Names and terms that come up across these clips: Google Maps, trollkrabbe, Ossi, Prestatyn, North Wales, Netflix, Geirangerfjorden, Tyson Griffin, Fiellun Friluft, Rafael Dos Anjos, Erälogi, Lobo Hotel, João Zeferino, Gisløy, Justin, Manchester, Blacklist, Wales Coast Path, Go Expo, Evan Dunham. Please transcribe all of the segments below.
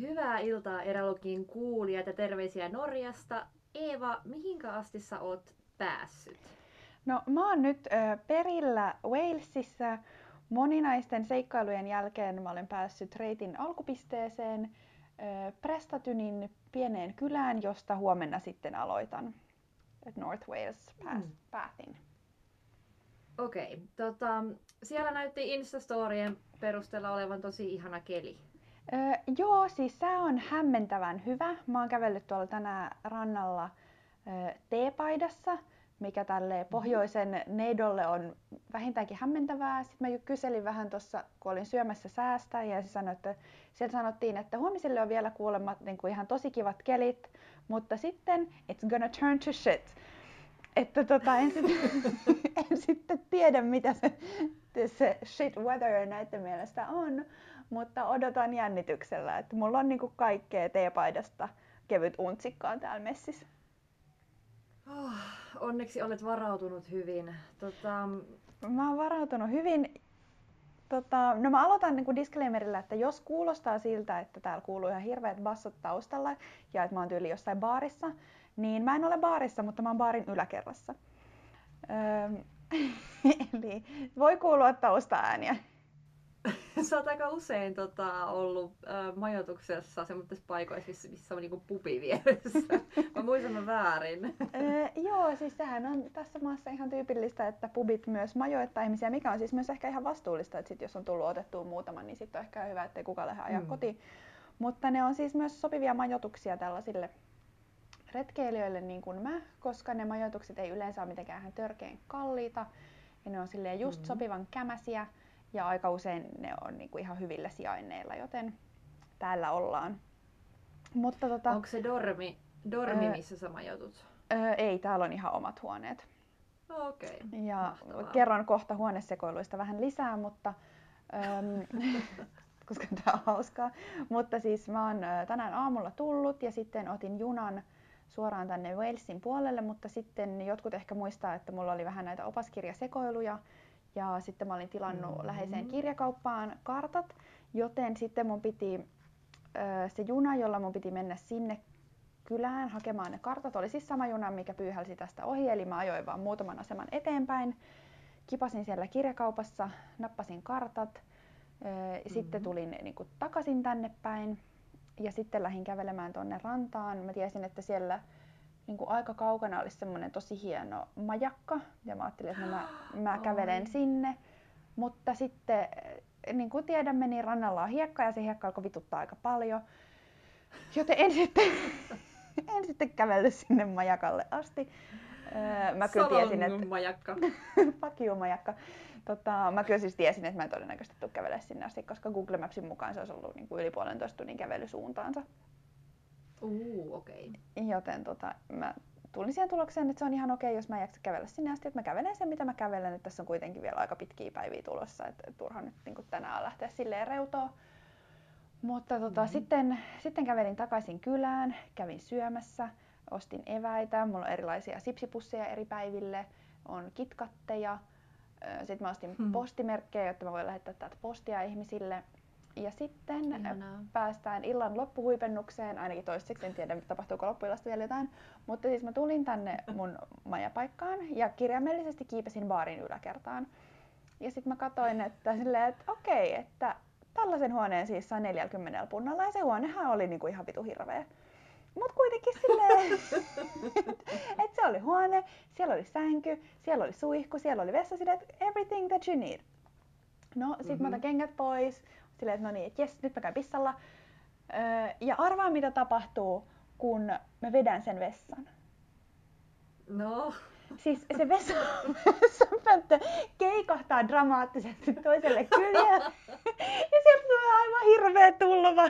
Hyvää iltaa Erälogin kuulijat ja terveisiä Norjasta. Eeva, mihinkä asti sä oot päässyt? No mä oon nyt perillä Walesissa. Moninaisten seikkailujen jälkeen mä olen päässyt reitin alkupisteeseen Prestatynin pieneen kylään, josta huomenna sitten aloitan North Wales Pathin. Okei. Siellä näytti Instastorien perusteella olevan tosi ihana keli. Joo, siis sää on hämmentävän hyvä. Mä oon kävellyt tuolla tänään rannalla teepaidassa, mikä tälle pohjoisen neidolle on vähintäänkin hämmentävää. Sitten mä kyselin vähän tuossa, kun olin syömässä säästä, ja sieltä sanottiin, että huomisille on vielä kuulemma niin kuin ihan tosi kivat kelit, mutta sitten it's gonna turn to shit. Että en sitten tiedä, mitä se shit weather näiden mielestä on, mutta odotan jännityksellä, että mulla on niinku kaikkea teepaidasta kevyt untsikkaan täällä messissä. Oh, onneksi olet varautunut hyvin. Mä oon varautunut hyvin. No mä aloitan niinku disclaimerillä, että jos kuulostaa siltä, että täällä kuuluu ihan hirveät bassot taustalla ja että mä oon tyyli jossain baarissa, niin mä en ole baarissa, mutta mä oon baarin yläkerrassa. Eli voi kuulua taustaääniä. Sä oot aika usein ollut majoituksessa semmoisissa paikoissa, missä on niinku pubi vieressä. Mä muistan väärin. Joo, siis sehän on tässä maassa ihan tyypillistä, että pubit myös majoittaa ihmisiä, mikä on siis myös ehkä ihan vastuullista, että sit jos on tullut otettua muutaman, niin sitten on ehkä hyvä, ettei kukaan lähde ajaa kotiin. Mutta ne on siis myös sopivia majoituksia tällaisille retkeilijöille niin kuin mä, koska ne majoitukset ei yleensä ole mitenkään törkeän kalliita ja ne on silleen just sopivan kämäsiä ja aika usein ne on niin kuin ihan hyvillä sijainneilla, joten täällä ollaan. Mutta onko se dormi missä sä majoitut? Ei, täällä on ihan omat huoneet. Okei. Ja mahtavaa. Kerron kohta huonesekoiluista vähän lisää, mutta koska tää on hauskaa. Mutta siis mä oon tänään aamulla tullut ja sitten otin junan suoraan tänne Walesin puolelle, mutta sitten jotkut ehkä muistaa, että mulla oli vähän näitä opaskirjasekoiluja ja sitten mä olin tilannut läheiseen kirjakauppaan kartat, joten sitten mun piti se juna, jolla mun piti mennä sinne kylään hakemaan ne kartat, oli siis sama juna, mikä pyyhälsi tästä ohi, eli mä ajoin vaan muutaman aseman eteenpäin, kipasin siellä kirjakaupassa, nappasin kartat, sitten tulin niin kuin takaisin tänne päin. Ja sitten lähdin kävelemään tuonne rantaan. Mä tiesin, että siellä niin kuin aika kaukana olisi semmoinen tosi hieno majakka. Ja mä ajattelin, että mä kävelen sinne. Mutta sitten, niin kuin tiedämme, niin rannalla on hiekka ja se hiekka alkoi vituttaa aika paljon. Joten en sitten kävellyt sinne majakalle asti. Mä kyllä tiesin, että majakka. Pakiomajakka. Mä kyllä siis tiesin, että mä en todennäköisesti tule kävelemään sinne asti, koska Google Mapsin mukaan se olisi ollut niin kuin yli 1,5 tunnin kävelysuuntaansa. Okei. Joten mä tulin siihen tulokseen, että se on ihan okei, jos mä en jaksa kävellä sinne asti, että mä kävelen sen, mitä mä kävelen, että tässä on kuitenkin vielä aika pitkiä päiviä tulossa, että turha nyt niin kuin tänään lähteä silleen reutoon. Mutta sitten kävelin takaisin kylään, kävin syömässä, ostin eväitä, mulla on erilaisia sipsipusseja eri päiville, on kitkatteja. Sitten mä ostin postimerkkejä, jotta mä voin lähettää täältä postia ihmisille. Ja sitten päästään illan loppuhuipennukseen, ainakin toiseksi, en tiedä tapahtuuko loppuillasta vielä jotain. Mutta siis mä tulin tänne mun majapaikkaan ja kirjaimellisesti kiipesin baarin yläkertaan. Ja sitten mä katsoin, että okei, että tällaisen huoneen siis saa 40 punnalla ja se huonehan oli niinku ihan vitu hirveä. Mut kuitenkin silleen, että se oli huone, siellä oli sänky, siellä oli suihku, siellä oli vessa, silleen, että everything that you need. No, sit mä otan kengät pois, silleen, että no niin, että jes, nyt mä käyn pissalla. Ja arvaa mitä tapahtuu, kun mä vedän sen vessan. No? Siis se vessanpönttö keikahtaa dramaattisesti toiselle kyljelle ja sieltä tulee aivan hirveä tulva.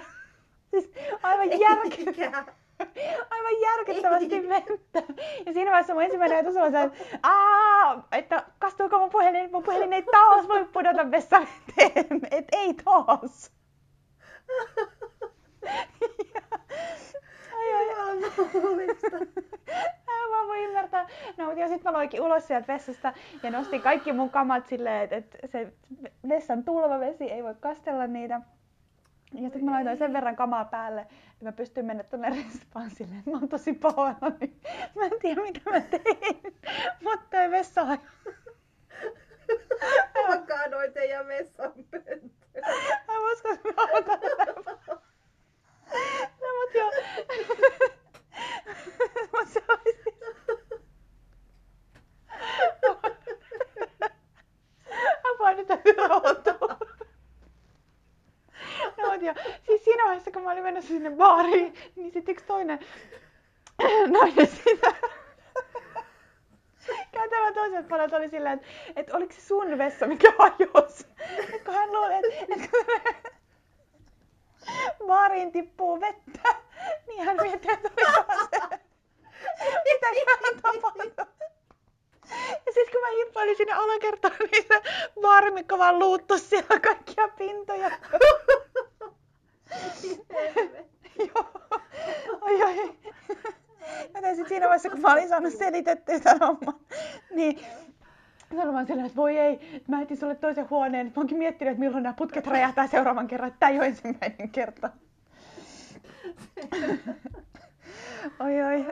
Siis aivan järkyttävästi vettä. Ja siinä vaiheessa mun ensimmäinen ajatus on se, että kastuuko mun puhelin ei taas voi pudota vessaan eteen, et ei taas. Mä vaan voi ymmärtää. No mutta sit mä loikin ulos sieltä vessasta ja nostin kaikki mun kamat silleen, että se vessan tulvavesi ei voi kastella niitä. Ja sitten mä laitoin sen verran kamaa päälle, että mä pystyin mennä tuonne respansille. Mä oon tosi pahoillani. Mä en tiedä mitä mä tein, mutta ei vessaa. Mä kaadoin teidän vessan pönttöön. Mä uskon, että mä otan läpää. No mut joo. Mut se oli apaan nyt täytyy rauhoittua. No mut joo. Siis siinä vaiheessa kun mä olin menossa sinne baariin, niin sit yks toinen nainen siinä käytävän toiset palat oli silleen, että oliko se sun vessa, mikä hajosi? Kun hän luuli, että baariin tippuu vettä, niin hän miettii, että oliko se. Mitä hän tapahtui? Ja siis kun mä hippailin sinne alakertaan, niin se baarimikko vaan luuttui siellä kaikkia pintoja. Joo. Oi, oi. Joten sit siinä vaiheessa, kun mä olin saanut selitettyä tämän homman, niin sanoin vaan silleen, että voi ei, mä etin sulle toisen huoneen. Mä oonkin miettinyt, että milloin nämä putket räjähtää seuraavan kerran, että tää ei oo ensimmäinen kerta. Oi oi.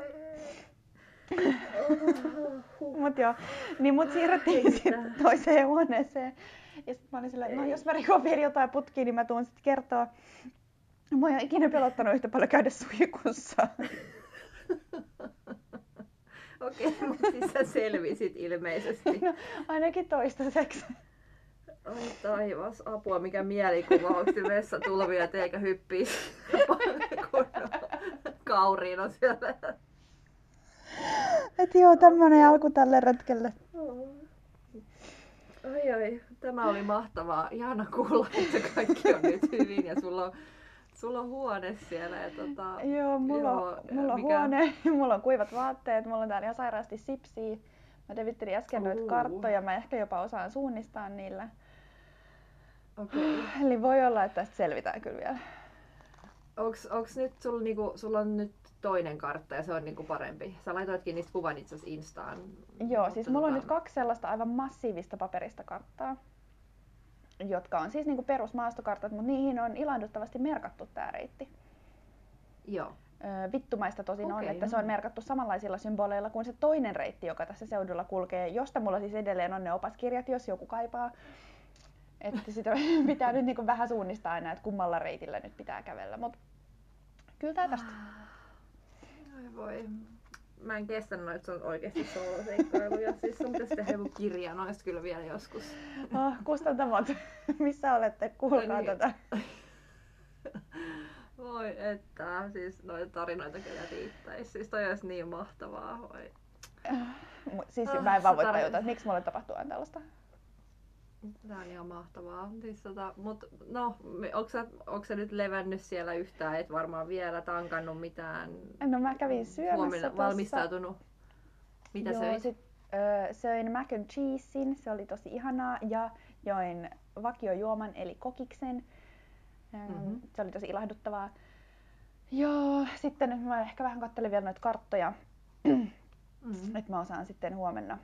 Mut joo, niin mut siirrettiin sitten toiseen huoneeseen. Ja sit mä olin silleen, että no jos mä rikon vielä jotain putkia, niin mä tuun sit kertoa. Mä oon ikinä pelottanut yhtä paljon käydä suihkussa. Okei, mutta siis sä selvisit ilmeisesti. No, ainakin toistaiseksi. Ai taivas, apua, mikä mielikuva. Onko se vessatulvia, eikä hyppii kun kauriina siellä? Et joo, tämmönen alku tälle retkelle. Ai ai, tämä oli mahtavaa. Ihana kuulla, että kaikki on nyt hyvin ja sulla on huone siellä ja joo, mulla on huone, mulla on kuivat vaatteet, mulla on täällä ihan sairaasti sipsiä. Mä devittelin äsken noita karttoja, mä ehkä jopa osaan suunnistaa niillä. Okay. Eli voi olla, että tästä selvitään kyllä vielä. Onks nyt sulla on nyt toinen kartta ja se on niinku parempi? Sä laitoitkin niistä kuvan itse asiassa Instaan. Joo, siis mulla on nyt kaksi sellaista aivan massiivista paperista karttaa, jotka on siis niinku perusmaastokartat, mutta niihin on ilahduttavasti merkattu tää reitti. Joo. Vittumaista tosin on, että se on merkattu samanlaisilla symboleilla kuin se toinen reitti, joka tässä seudulla kulkee, josta mulla siis edelleen on ne opaskirjat, jos joku kaipaa. Että sitä pitää nyt niinku vähän suunnistaa aina, että kummalla reitillä nyt pitää kävellä, mut kyllä tää tästä. Ai voi. Mä en kestänyt noita sun oikeesti sooloseikkailuja, siis sun pitäisi tehdä joku kirja noista kyllä vielä joskus. Kustantamot, missä olette? Kuulkaa tätä. Voi että, siis noita tarinoita kyllä riittäisi, siis toi olisi niin mahtavaa. Voi. Siis mä en vaan voi tajuta, että miksi mulle tapahtuu aina tällaista. Tää on ihan mahtavaa. Siis mut, no, onko sä nyt levännyt siellä yhtään, et varmaan vielä tankannut mitään? No mä kävin syömässä huomenna tossa. Valmistautunut. Mitä söit? Söin mac and cheesein, se oli tosi ihanaa. Ja join vakiojuoman eli kokiksen. Se oli tosi ilahduttavaa. Ja sitten nyt mä ehkä vähän katselen vielä noita karttoja. Nyt mä osaan sitten huomenna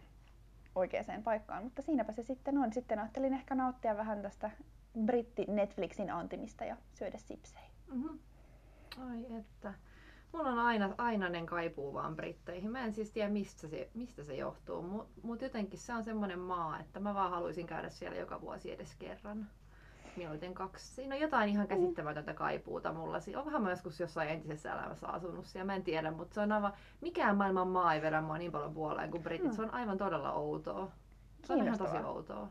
oikeaan paikkaan, mutta siinäpä se sitten on. Sitten ajattelin ehkä nauttia vähän tästä britti-Netflixin antimista ja syödä sipsejä. Ai että. Mulla on ainainen kaipuu vaan britteihin. Mä en siis tiedä mistä se johtuu, mut jotenkin se on semmonen maa, että mä vaan haluaisin käydä siellä joka vuosi edes kerran. Mieluiten kaksi. Siinä on jotain ihan käsittämätöntä kaipuuta mulla. Onhan mä joskus jossain entisessä elämässä asunut siellä, mä en tiedä, mutta se on aivan, mikään maailman maa ei vedä mua niin paljon puoleen kuin britit. Se on aivan todella outoa. Se on ihan tosi outoa.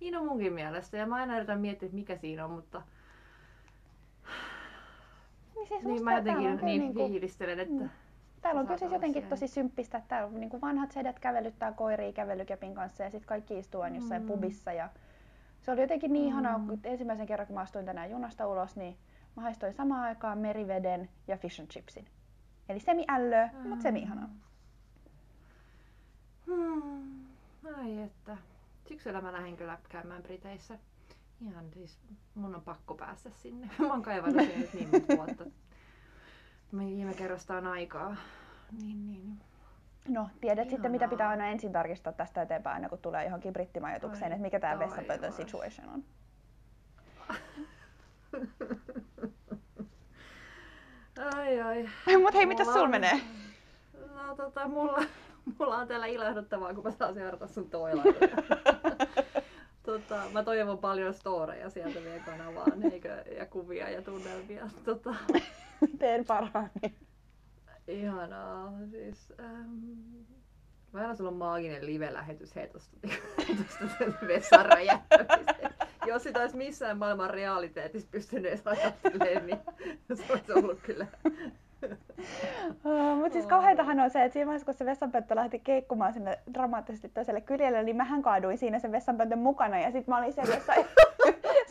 Niin on munkin mielestä ja mä aina yritän miettiä, että mikä siinä on, mutta siis niin mä jotenkin niin fiilistelen, että täällä on kyllä siis jotenkin siellä tosi symppistä, että täällä on niin kuin vanhat sedät kävelyttää koiria kävelykepin kanssa ja sitten kaikki istuu jossain pubissa ja se oli jotenkin niin ihanaa, kun ensimmäisen kerran kun mä astuin tänään junasta ulos, niin mä haistoin samaan aikaan meriveden ja fish and chipsin. Eli semi-ällöä, mutta semi-ihanaa. Ai että. Syksyllä mä lähdin kyllä käymään Briteissä. Ihan siis, mun on pakko päästä sinne. Mä oon kaivannut siellä nyt niin monta vuotta. Viime kerrasta on aikaa. Niin. No, tiedät ihanaa sitten, mitä pitää aina ensin tarkistaa tästä eteenpäin, aina kun tulee johonkin brittimajoitukseen, että mikä tämä vessapöytön situation on. Ai ai. Mut hei, mitä sul menee? No mulla on täällä ilahduttavaa, kun mä saan seurata sun toilaita. Mä toivon paljon storeja sieltä meidän kanavaan, ja kuvia ja tunnelmia. Teen parhaani. Ihanaa. Siis, mä aina sulla on maaginen live-lähetys heitosta vessan räjähtämiseen. Jos sitä olisi missään maailman realiteetissa pystynyt edes ajattelemaan, niin se olisi ollut kyllä. Mutta siis kauheatahan on se, että siinä vaiheessa kun se vessanpönttö lähti keikkumaan sinne dramaattisesti toiselle kyljelle, niin mähän kaaduin siinä sen vessanpöntön mukana ja sit mä olin siellä jossain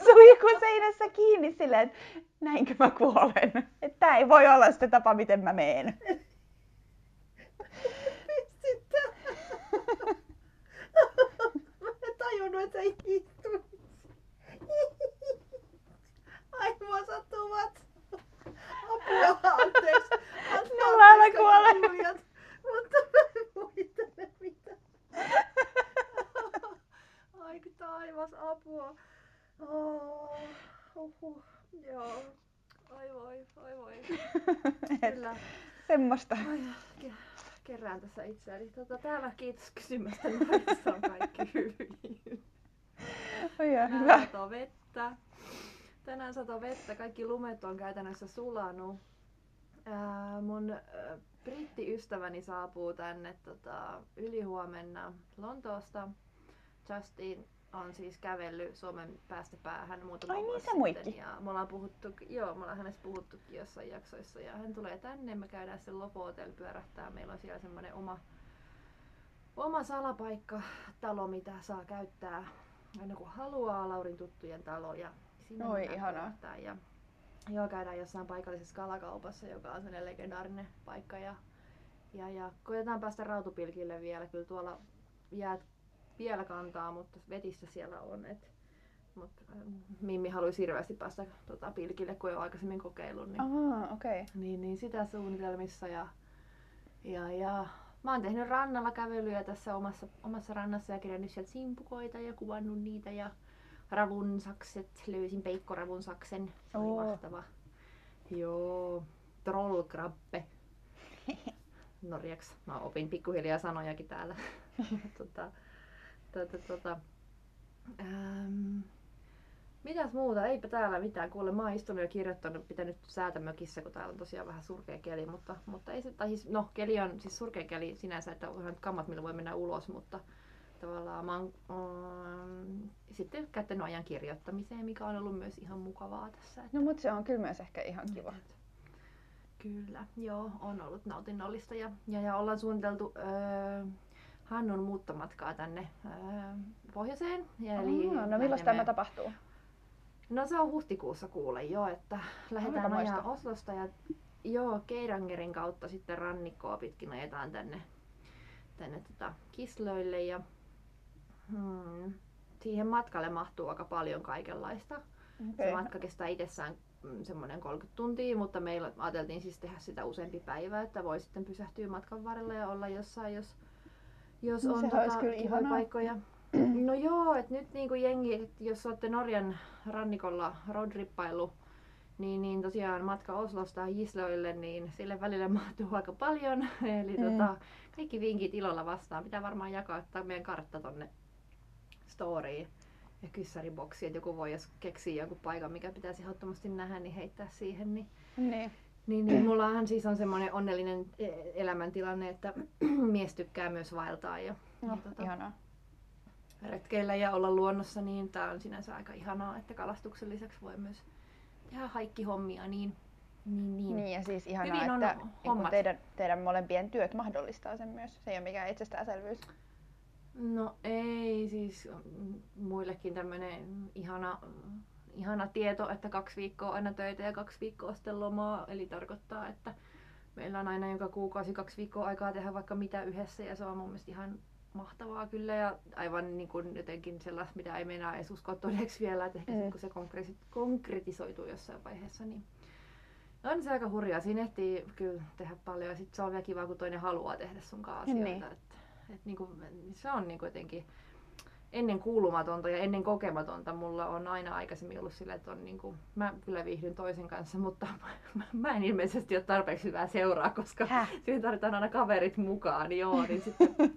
suihkuseinässä kiinni silleen, että näinkö mä kuolen? Että tää ei voi olla sitä tapa, miten mä meen. Pistittää! Mä en tajunnut, että sä istuit. Ai mua sattuvat! Apua, anteeksi! Mulla älä kuole! Mutta mä en muistele mitään. Ai taivas, apua! Oh, uhuh. Joo. Ai voi, ai voi. Kyllä. Semmosta. Kerään tässä itseäni. Täällä kiitos kysymästä. Noissa on kaikki hyvin. Oi ja hyvä. Tänään satoi vettä. Kaikki lumet on käytännössä sulanut. Mun brittiystäväni saapuu tänne ylihuomenna Lontoosta. Justin on siis kävellyt Suomen päästä päähän muutama vuosi sitten. Ai niin, se muikki. Ja me ollaan hänestä puhuttukin jossain jaksoissa. Ja hän tulee tänne, me käydään sen Lobo Hotel pyörähtää. Meillä on siellä semmoinen oma salapaikka-talo, mitä saa käyttää aina kun haluaa. Laurin tuttujen talo. Ja siinä oi, ihanaa. Joo, käydään jossain paikallisessa kalakaupassa, joka on sellainen legendaarinen paikka. Ja koitetaan päästä Rautupilkille vielä. Kyllä tuolla jäät vielä kantaa, mutta vetissä siellä on. Mimmi haluaisi hirveästi päästä pilkille, kun ei ole aikaisemmin kokeillut. Niin, aha, okay. Niin sitä suunnitelmissa. Ja mä oon tehnyt rannalla kävelyjä tässä omassa rannassa ja kirjannut sieltä simpukoita ja kuvannut niitä. Ja ravunsakset, löysin peikkoravunsaksen. Se oli mahtava. Joo, trollkrabbe. Norjaks. Mä opin pikkuhiljaa sanojakin täällä. Mitäs muuta? Eipä täällä mitään. Kuule, mä oon istunut ja kirjoittanut, pitänyt säätä mökissä, kun täällä on tosiaan vähän surkea keli, mutta ei se, keli on siis surkea keli sinänsä, että on ihan kammat, millä voi mennä ulos, mutta tavallaan mä oon sitten käyttänyt ajan kirjoittamiseen, mikä on ollut myös ihan mukavaa tässä. Että... No mut se on kyllä myös ehkä ihan kiva. Kyllä, joo, on ollut nautinnollista ja ollaan suunniteltu Hannun muuttomatkaa tänne pohjoiseen. Eli no milloin tämä tapahtuu? No se on huhtikuussa kuule jo, että lähdetään ajaa Oslosta ja Geirangerin kautta sitten rannikkoa pitkin ajetaan tänne Gisløylle ja siihen matkalle mahtuu aika paljon kaikenlaista. Okay. Se matka kestää itsessään semmoinen 30 tuntia, mutta meillä ajateltiin siis tehdä sitä useampi päivä, että voi sitten pysähtyä matkan varrella ja olla jossain, jos on kivoja paikkoja. No joo, että nyt niinku jengi, että jos olette Norjan rannikolla roadrippailu, niin tosiaan matka Oslosta Gisløylle, niin sille välille mahtuu aika paljon. Eli kaikki vinkit ilolla vastaan. Pitää varmaan jakaa meidän kartta tonne storyin ja kyssäriboksiin, että joku voi, jos keksii jonkun paikan, mikä pitäisi ehdottomasti nähdä, niin heittää siihen. Niin, mullahan siis on semmoinen onnellinen elämäntilanne, että mies tykkää myös vaeltaa ja ihanaa. Retkeillä ja olla luonnossa, niin tää on sinänsä aika ihanaa, että kalastuksen lisäksi voi myös tehdä haikkihommia, niin ja siis ihanaa, että teidän molempien työt mahdollistaa sen myös. Se ei ole mikään itsestäänselvyys. No ei, siis muillekin tämmöinen ihana tieto, että 2 viikkoa aina töitä ja 2 viikkoa sitten lomaa. Eli tarkoittaa, että meillä on aina joka kuukausi 2 viikkoa aikaa tehdä vaikka mitä yhdessä ja se on mun mielestä ihan mahtavaa kyllä ja aivan niin kuin jotenkin sellaista, mitä ei meinaa edes uskoa todeksi vielä, että ehkä kun se konkretisoituu jossain vaiheessa, niin on se aika hurjaa. Siinä ehtii kyllä tehdä paljon ja sit se on vielä kiva, kun toinen haluaa tehdä sunkaan asioita. Niin. Et niin kuin, se on niin kuin jotenkin ennen kuulumatonta ja ennen kokematonta. Mulla on aina aikaisemmin ollut sillä, että on niin kuin, mä kyllä viihdyn toisen kanssa, mutta mä en ilmeisesti ole tarpeeksi hyvää seuraa, koska siihen tarvitaan aina kaverit mukaan. Joo, niin sitten, tämä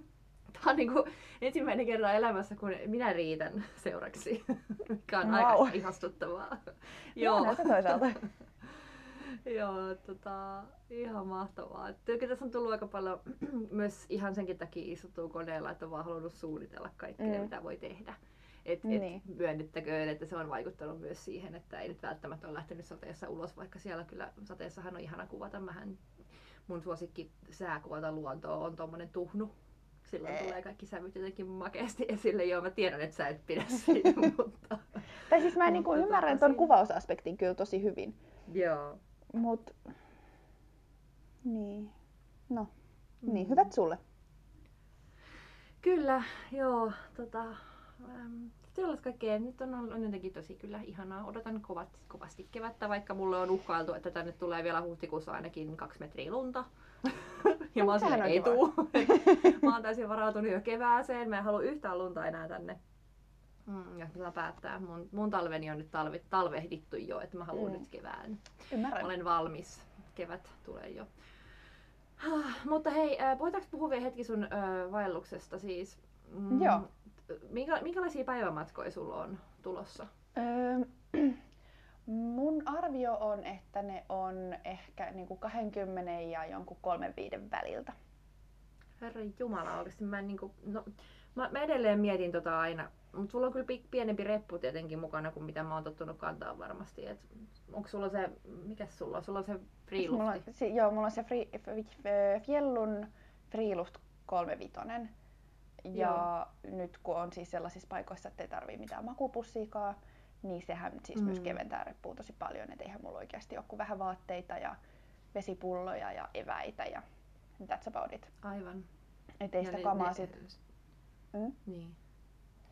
on niin kuin ensimmäinen kerta elämässä, kun minä riitän seuraksi, mikä on aika ihastuttavaa. Joo, näistä toisaalta. Joo, ihan mahtavaa. Kyllä tässä on tullut aika paljon myös ihan senkin takia istuttua koneella, että on vaan halunnut suunnitella kaikkea, mitä voi tehdä. Et myönnettäköön, että se on vaikuttanut myös siihen, että ei nyt välttämättä ole lähtenyt sateessa ulos, vaikka siellä kyllä sateessahan on ihana kuvata. Mun suosikki sääkuvata luontoa on tuommoinen tuhnu. Silloin tulee kaikki sävyt jotenkin makeasti esille. Joo, mä tiedän, että sä et pidä siitä, mutta... Tai siis mä en niin ymmärrän tuon kuvausaspektin kyllä tosi hyvin. Joo. Mut niin. No, niin hyvät sulle. Kyllä, joo, sellaista kaikkea. Nyt on jotenkin tosi kyllä ihanaa. Odotan kovasti kevättä, vaikka mulle on uhkailtu, että tänne tulee vielä huhtikuussa ainakin 2 metriä lunta. Ja mä oon ei tuu. Mä oon täysin varautunut jo kevääseen. Mä en halua yhtään lunta enää tänne. Ja pitää päättää. Mun talveni on nyt talvehdittu jo, että mä haluan nyt kevään. Ymmärrän. Olen valmis. Kevät tulee jo. Mutta hei, voitaanko puhua vielä hetki sun vaelluksesta siis? Joo. Minkälaisia päivämatkoja sulla on tulossa? Mun arvio on, että ne on ehkä niinku 20 ja jonkun 3-5 väliltä. Herra Jumala, oikeesti mä en niinku... No, mä edelleen mietin aina. Mut sulla on kyllä pienempi reppu tietenkin mukana kuin mitä mä oon tottunut kantaa varmasti. Et onko sulla se, mikäs sulla on? Sulla on se Frilufti? Joo, mulla on se Fiellun Friluft 35. Ja nyt kun on siis sellaisissa paikoissa, että ei tarvii mitään makupussiikaa, niin sehän siis myös keventää reppua tosi paljon. Et eihän mulla oikeasti ole kuin vähän vaatteita ja vesipulloja ja eväitä ja that's about it. Aivan. Et ei sitä kamaa sit...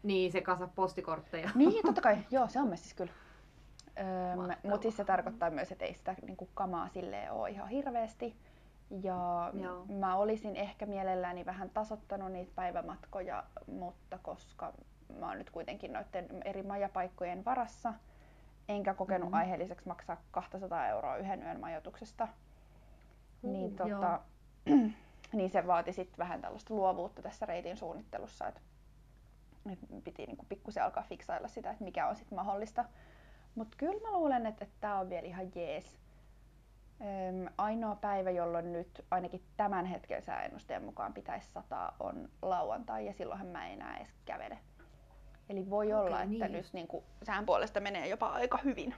Niin, se kasa postikortteja. Niin, totta kai. Joo, se on myös siis kyllä. Mutta siis se tarkoittaa myös, että ei sitä niinku kamaa silleen ole ihan hirveästi. Ja mä olisin ehkä mielelläni vähän tasoittanut niitä päivämatkoja, mutta koska mä oon nyt kuitenkin noiden eri majapaikkojen varassa, enkä kokenut aiheelliseksi maksaa 200 € yhden yön majoituksesta, niin, niin se vaati sit vähän tällaista luovuutta tässä reitin suunnittelussa. Nyt piti niinku pikkusen alkaa fiksailla sitä, että mikä on sit mahdollista. Mut kyllä mä luulen, että tää on vielä ihan jees. Ainoa päivä, jolloin nyt ainakin tämän hetken sääennusteen mukaan pitäisi sataa, on lauantai, ja silloinhan mä en enää edes kävele. Eli voi olla, että nyt niinku sään puolesta menee jopa aika hyvin.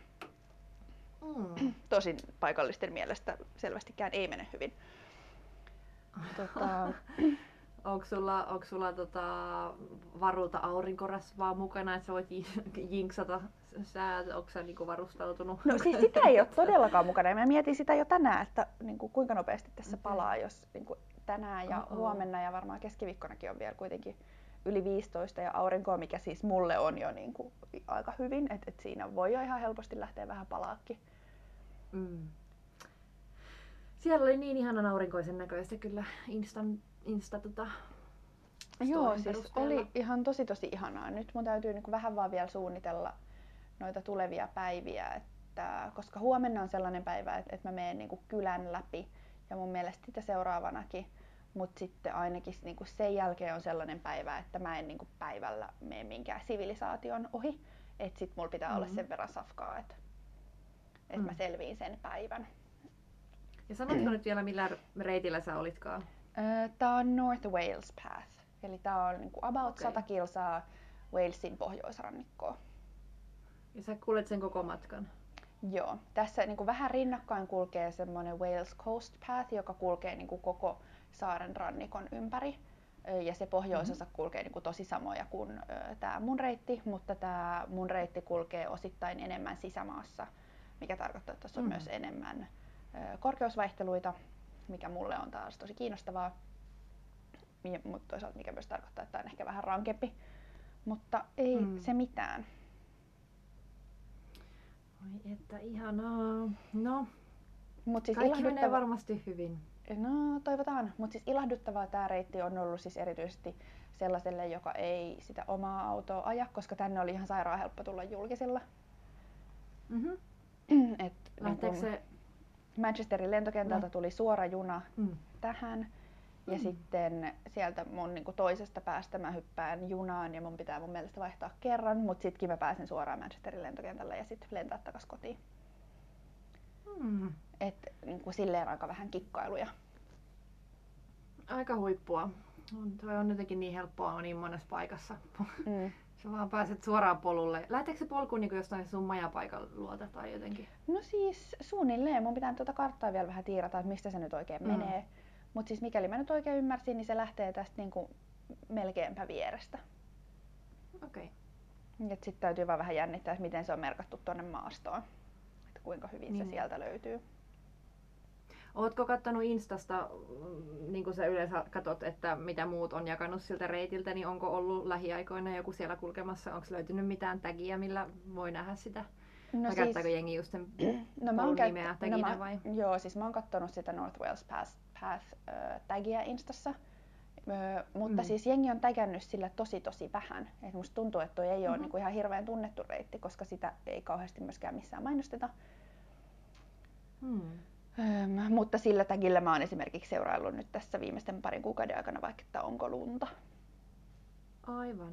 Tosin paikallisten mielestä selvästikään ei mene hyvin. Onko sulla varulta aurinkorasvaa mukana, että sä voit jinksata säältä? Onko sä niinku varustautunut? No siis sitä ei ole todellakaan mukana. Mä mietin sitä jo tänään, että niinku, kuinka nopeasti tässä palaa, jos niinku, tänään ja huomenna ja varmaan keskiviikkonakin on vielä kuitenkin yli 15 ja aurinkoa, mikä siis mulle on jo niinku, aika hyvin. Et siinä voi jo ihan helposti lähteä vähän palaakin. Siellä oli niin ihanan aurinkoisen näköistä kyllä Joo, siis oli ihan tosi ihanaa. Nyt mun täytyy niinku vähän vaan vielä suunnitella noita tulevia päiviä, että, koska huomenna on sellainen päivä, että mä menen niinku kylän läpi ja mun mielestä sitä seuraavanakin, mutta sitten ainakin niinku sen jälkeen on sellainen päivä, että mä en niinku päivällä mene minkään sivilisaation ohi, että sit mulla pitää olla sen verran safkaa, että mä selviin sen päivän. Ja sanotko nyt vielä, millä reitillä sä olitkaan? Tää on North Wales Path, eli tää on niinku about 100 kilsaa Walesin pohjoisrannikkoa. Ja sä kuljet sen koko matkan? Joo, tässä niinku vähän rinnakkain kulkee semmonen Wales Coast Path, joka kulkee niinku koko saaren rannikon ympäri. Ja se pohjoisosa kulkee niinku tosi samoja kuin tää mun reitti, mutta tää mun reitti kulkee osittain enemmän sisämaassa, mikä tarkoittaa, että tässä on myös enemmän korkeusvaihteluita, mikä mulle on taas tosi kiinnostavaa, mutta toisaalta mikä myös tarkoittaa, että on ehkä vähän rankempi, mutta ei se mitään. Oi että ihanaa. No, mut siis kaikki menee varmasti hyvin. No, toivotaan. Mutta siis ilahduttavaa tämä reitti on ollut siis erityisesti sellaiselle, joka ei sitä omaa autoa aja, koska tänne oli ihan sairaan helppo tulla julkisilla. Mm-hmm. Et lähteekö niin se? Manchesterin lentokentältä tuli suora juna tähän ja sitten sieltä mun niin kuin toisesta päästä mä hyppään junaan ja mun pitää mun mielestä vaihtaa kerran, mutta sitkin mä pääsen suoraan Manchesterin lentokentälle ja sitten lentää takas kotiin. Mm. Et niin kuin silleen aika vähän kikkailuja. Aika huippua. Tuo on jotenkin niin helppoa niin monessa paikassa. Mm. Sä vaan pääset suoraan polulle. Lähteekö se polku niin jostain sun majapaikan luota tai jotenkin? No siis suunnilleen. Mun pitää tuota karttaa vielä vähän tiirata, että mistä se nyt oikein menee. Mutta siis mikäli mä nyt oikein ymmärsin, niin se lähtee tästä niinku melkeinpä vierestä. Okei. Okay. Sitten täytyy vaan vähän jännittää, että miten se on merkattu tuonne maastoon. Että kuinka hyvin se sieltä löytyy. Ootko kattonut Instasta, niin kuin sä yleensä katot, että mitä muut on jakanut siltä reitiltä, niin onko ollut lähiaikoina joku siellä kulkemassa? Onko löytynyt mitään tagia, millä voi nähdä sitä? No vai siis, käyttääkö jengi just sen polun nimeä taginä vai? Joo, siis mä oon kattonut sitä North Wales Path tagia Instassa. Mutta siis jengi on tägännyt sillä tosi vähän. Et musta tuntuu, että toi ei ole niin kuin ihan hirveän tunnettu reitti, koska sitä ei kauheasti myöskään missään mainosteta. Mm. Mutta sillä tagillä mä oon esimerkiksi seuraillut nyt tässä viimeisten parin kuukauden aikana vaikka, että onko lunta. Aivan.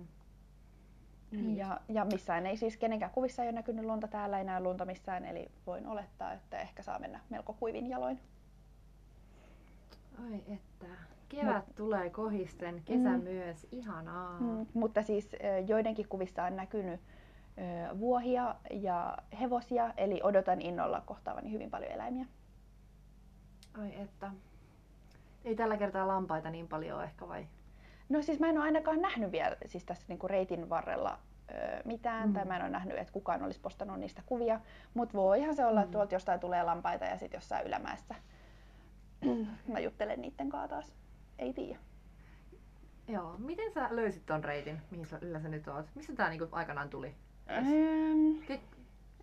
Niin. Ja missään ei siis kenenkään kuvissa ei ole näkynyt lunta, täällä ei näy lunta missään, eli voin olettaa, että ehkä saa mennä melko kuivin jaloin. Ai että. Kevät tulee kohisten, kesä myös, ihanaa. Mutta siis joidenkin kuvissa on näkynyt vuohia ja hevosia, eli odotan innolla kohtaavani hyvin paljon eläimiä. Ai että. Ei tällä kertaa lampaita niin paljon ehkä vai? No siis mä en ole ainakaan nähnyt vielä siis tässä niinku reitin varrella mitään tai mä en ole nähnyt, että kukaan olisi postannut niistä kuvia. Mut voi ihan se olla, että tuolta jostain tulee lampaita ja sit jossain ylämäessä mä juttelen niitten kaa taas. Ei tiedä. Joo. Miten sä löysit ton reitin, millä sä nyt oot? Mistä tää niinku aikanaan tuli?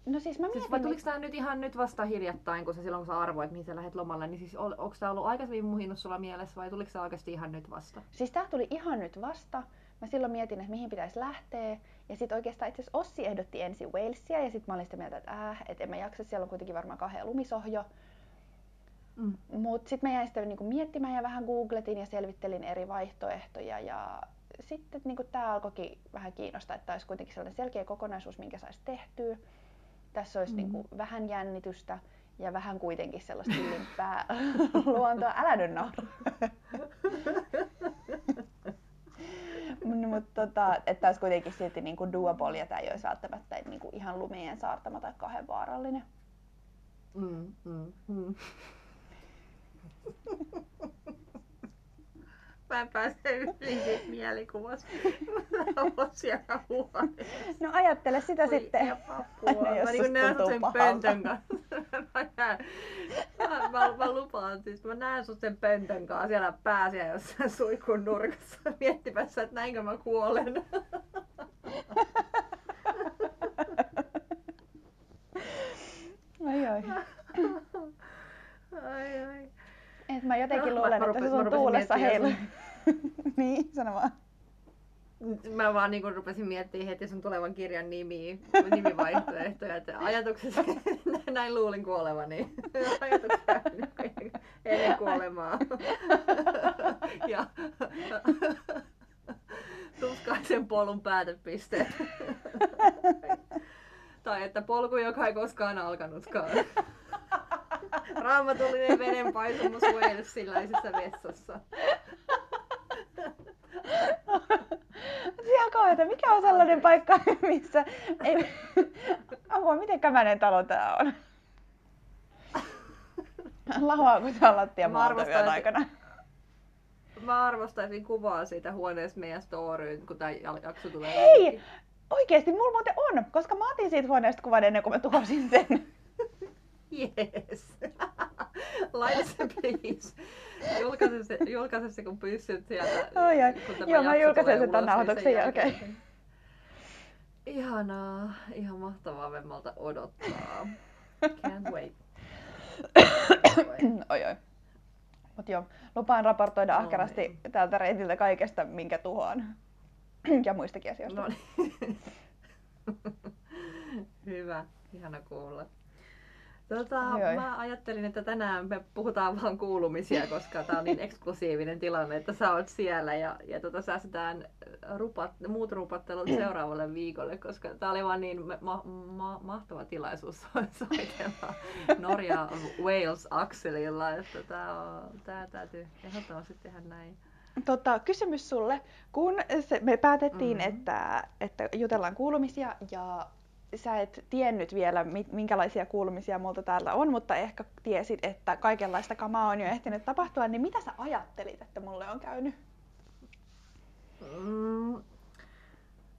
No siis mä mietin, tuliko tää nyt ihan nyt vasta hiljattain, kun sä silloin kun sä arvoit, mihin sä lähdet lomalle, niin siis onko tää ollut aikaisemmin muhinut sulla mielessä vai tuliko tää oikeasti ihan nyt vasta? Siis tää tuli ihan nyt vasta. Mä silloin mietin, että mihin pitäisi lähteä. Ja sit oikeastaan itse asiassa Ossi ehdotti ensin Walesia ja sit mä olin sitä mieltä, että et en mä jaksa, siellä on kuitenkin varmaan kahea lumisohjo. Mut sit mä jäin sitä niinku miettimään ja vähän googletin ja selvittelin eri vaihtoehtoja ja sitten niinku tää alkoikin vähän kiinnostaa, että tää olisi kuitenkin sellainen selkeä kokonaisuus, minkä saisi tehtyä. Tässä olisi niinku vähän jännitystä ja vähän kuitenkin sellaista limpää luontoa. Älä nyt naura. Mutta tämä olisi kuitenkin silti niinku doable ja tämä ei olisi välttämättä niinku ihan lumien saartama tai kahden vaarallinen. Mä en pääse yli mielikuvasta. Mä oon siellä huoneessa. No ajattele sitä oi sitten. Mä niinku näen sut sen pöntön kanssa. Mä lupaan siis. Mä näen sut sen pöntön kanssa siellä pääsiä jossain suikun nurkassa. Miettimässä, että näinkö mä kuolen. Ai. Et mä jotenkin luulen, että se on tuulessa heillä. Niin, sano vaan. Mä vaan niinku rupesin miettimään heti sun tulevan kirjan nimivaihtoehtoja. Että ajatuksessa näin luulin kuolevani. Ajatuksessa ennen kuolemaa. Ja tuskaisen polun päätepisteet. Tai että polku, joka ei koskaan alkanutkaan. Raamatullinen vedenpaisumus walesilaisessa vessassa. Siellä kohdata, mikä on sellainen paikka, missä ei... Apua, miten kämäinen talo tää on? Lahoaako tää lattiamaata vielä aikana? Mä arvostaisin kuvaa siitä huoneesta meidän storyyn, kun tää jakso tulee. Hei! Oikeesti, mulla muuten on, koska mä otin siitä huoneesta kuvan ennen kuin mä tuhosin sen. Yes. Laita se please. Julkaise se kun pystyt sieltä. Joo, mä julkaisen sen tämän nauhoituksen jälkeen. Ihanaa. Ihan mahtavaa vemmalta odottaa. Can't wait. Oi. Mutta joo, lupaan raportoida ahkerasti tältä reitiltä kaikesta, minkä tuhoan. Ja muistakin asioista. No niin. Hyvä, ihana kuulla. Mä ajattelin, että tänään me puhutaan vaan kuulumisia, koska tää on niin eksklusiivinen tilanne, että sä oot siellä ja säästetään muut rupattelut seuraavalle viikolle, koska tää oli vaan niin mahtava tilaisuus soitella Norja Wales akselilla, että tää täytyy ehdottomasti tehdä näin. Kysymys sulle, kun me päätettiin, että jutellaan kuulumisia ja sä et tiennyt vielä, minkälaisia kuulumisia multa täällä on, mutta ehkä tiesit, että kaikenlaista kamaa on jo ehtinyt tapahtua, niin mitä sä ajattelit, että mulle on käynyt?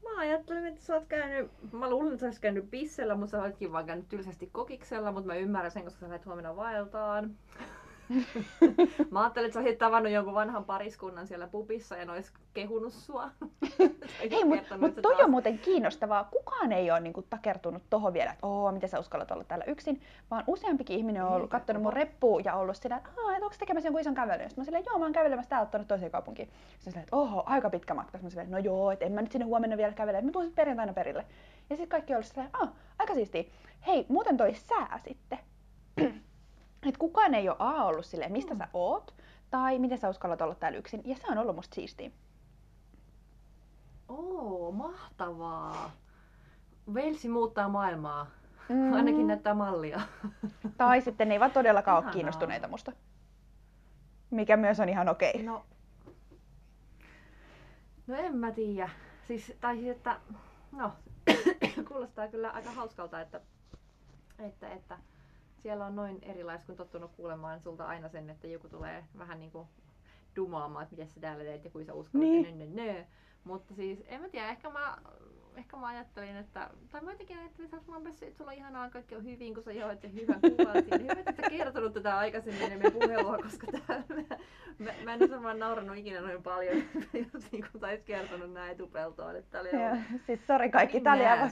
Mä ajattelin, että sä oot käynyt, mä luulin, että sä oot käynyt bissellä, mutta sä ootkin vaan käynyt tylsästi kokiksella, mutta mä ymmärrän sen, koska sä lähdet huomenna vaeltaan. Mä ajattelin, että sä oot tavannut jonkun vanhan pariskunnan siellä pubissa ja ne ois kehunut sua. Hei, mutta toi on muuten kiinnostavaa. Kukaan ei ole niinku takertunut tohon vielä, että miten sä uskallat olla täällä yksin, vaan useampikin ihminen on ollut kattonut mun reppuun ja ollut sillä, että onko tekemässä jonkun ison kävelyn? Sitten mä silleen, mä oon kävelemässä täältä tonne toiseen kaupunkiin. Sitten silleen, että aika pitkä matka. Mä silleen, et en mä nyt sinne huomenna vielä kävele, mä tuun sit perjantaina perille. Ja sit kaikki on ollut silleen, aika siistiä. Hei, muuten toi sää sitten. Et kukaan ei ole ollut silleen, mistä sä oot, tai miten sä uskallat olla täällä yksin, ja se on ollut musta siistiä. Mahtavaa! Velsi muuttaa maailmaa. Ainakin näyttää mallia. Tai sitten ne eivät todellakaan ole kiinnostuneita musta. Mikä myös on ihan okei. No en mä tiedä. Kuulostaa kyllä aika hauskalta, että siellä on noin erilais, kun tottunut kuulemaan sulta aina sen, että joku tulee vähän niinku dumaamaan, että miten sä täällä teet ja kuin sä uskallat Mutta siis, en mä tiedä, ehkä mä ajattelin, että... Tai mä jotenkin ajattelin, että sulla on ihanaa, kaikki on hyvin, kun sä johdat ja hyvän kuvan siinä. Hyvä, että sä kertonut tätä aikaisemmin enemmän puhelua, koska mä en ole vaan naurannut ikinä noin paljon, jos niinku sä ois kertonut nää etupeltoon. Että oli joo, siis sori kaikki, tää oli aivan...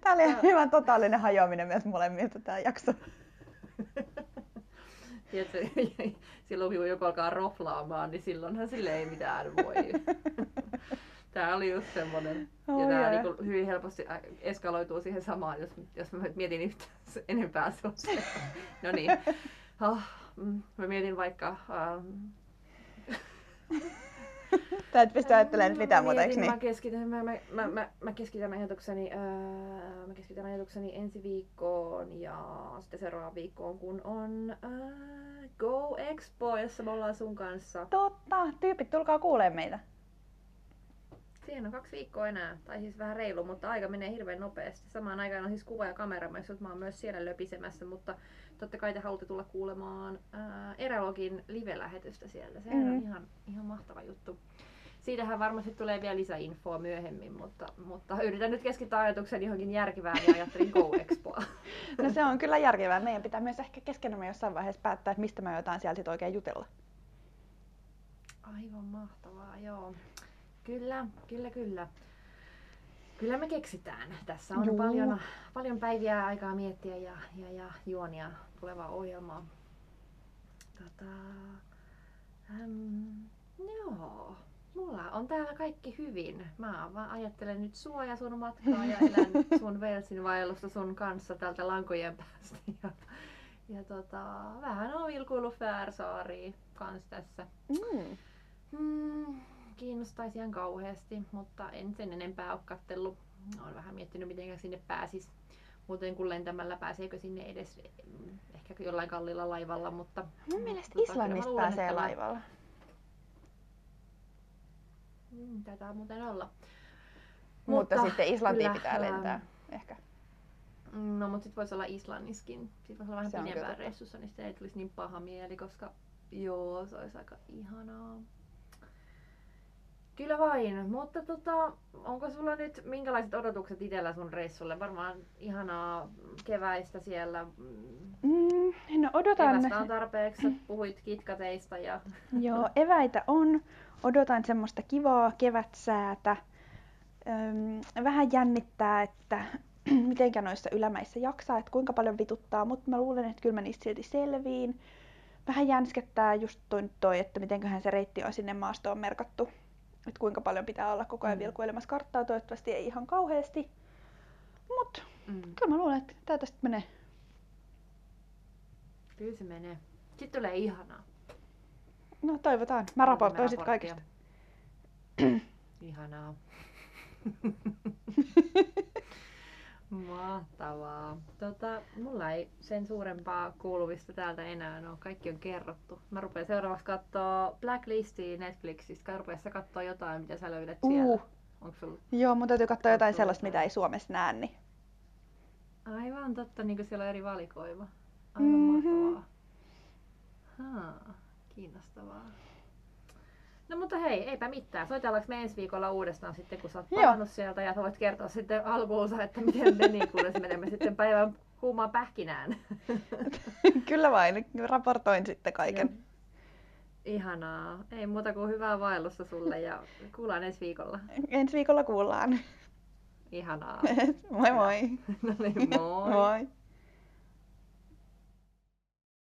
Tää oli aivan totaalinen hajoaminen myös molemmilta tää jakso. Tiedätkö, silloin kun joku alkaa roflaamaan, niin silloinhan sille ei mitään voi. Tää oli just semmonen. Ja tää niinku hyvin helposti eskaloituu siihen samaan, jos mä mietin yhtään enempää sellaista. No niin. Mä mietin vaikka... Tää et pysty ajattelemaan mitään muuta, eiks niin? Mä keskitän ajatukseni ensi viikkoon ja sitten seuraavaan viikkoon, kun on Go Expo, jossa me ollaan sun kanssa. Totta! Tyypit, tulkaa kuulemaan meitä. Siinä on 2 viikkoa enää, tai siis vähän reilu, mutta aika menee hirveän nopeasti. Samaan aikaan on siis kuva- ja kameramessut, mä oon myös siellä löpisemässä, mutta totta kai te haluatte tulla kuulemaan Erälogin live-lähetystä siellä. Se on ihan mahtava juttu. Siitähän varmasti tulee vielä lisäinfoa myöhemmin, mutta yritän nyt keskittää ajatuksen johonkin järkevään ja ajattelin Go Expoa. No se on kyllä järkevää. Meidän pitää myös ehkä keskenämme jossain vaiheessa päättää, että mistä me jotain sieltä sit oikein jutella. Aivan mahtavaa, joo. Kyllä. Kyllä me keksitään. Tässä on paljon päiviä aikaa miettiä ja juonia tulevaa ohjelmaa. Mulla on täällä kaikki hyvin. Mä vaan ajattelen nyt sua ja sun matkaa ja elän sun Walesin vaellusta sun kanssa täältä lankojen päästä. Vähän on vilkuillut Färsaariin kans tässä. Kiinnostaisi ihan kauheasti, mutta en sen enempää ole katsellut. Olen vähän miettinyt, miten sinne pääsis. Muuten kuin lentämällä, pääseekö sinne edes ehkä jollain kalliilla laivalla, mutta... Mun mielestä Islannista pääsee laivalla. Taitaa muuten olla. Mutta sitten Islantiin pitää lentää, ehkä. No, mutta sitten voisi olla Islanniskin. Sitten voisi olla vähän pidempään reissussa, niin sitten ei tulisi niin paha mieli, koska se olisi aika ihanaa. Kyllä vain, mutta onko sulla nyt minkälaiset odotukset itsellä sun reissulle? Varmaan ihanaa keväistä siellä. No odotan. Kevästä on tarpeeksi, puhuit kitkateista ja... Joo, eväitä on. Odotan semmoista kivaa kevätsäätä. Vähän jännittää, että mitenkä noissa ylämäissä jaksaa, että kuinka paljon vituttaa, mutta mä luulen, että kyllä mä niistä silti selviin. vähän jänskettää just toi, että mitenköhän se reitti on sinne maastoon merkattu. Että kuinka paljon pitää olla koko ajan vilkuilemassa karttaa. Toivottavasti ei ihan kauheasti. Mut kyllä mä luulen, että tää tästä menee. Kyllä se menee. Sitten tulee ihanaa. No toivotaan. Mä raportoin sit kaikesta. Ihanaa. Mahtavaa. Mulla ei sen suurempaa kuuluvista täältä enää ole. Kaikki on kerrottu. Mä rupean seuraavaksi katsoa Blacklistia Netflixistä. Rupeessa katsoa jotain, mitä sä löydät siellä. Joo, mun täytyy katsoa jotain sellaista, mitä ei Suomessa näe. Niin. Aivan totta, niin kuin siellä on eri valikoima. Aivan mahtavaa. Haa, kiinnostavaa. No mutta hei, eipä mitään. Soitellaanko me ensi viikolla uudestaan sitten, kun sä oot palannut sieltä ja sä voit kertoa sitten alkuunsa, että miten meni, kunnes menemme sitten päivän kuumaan pähkinään. Kyllä vain, raportoin sitten kaiken. Ja. Ihanaa. Ei muuta kuin hyvää vaellusta sulle ja kuullaan ensi viikolla. Ensi viikolla kuullaan. Ihanaa. Moi moi. No niin, moi. Moi.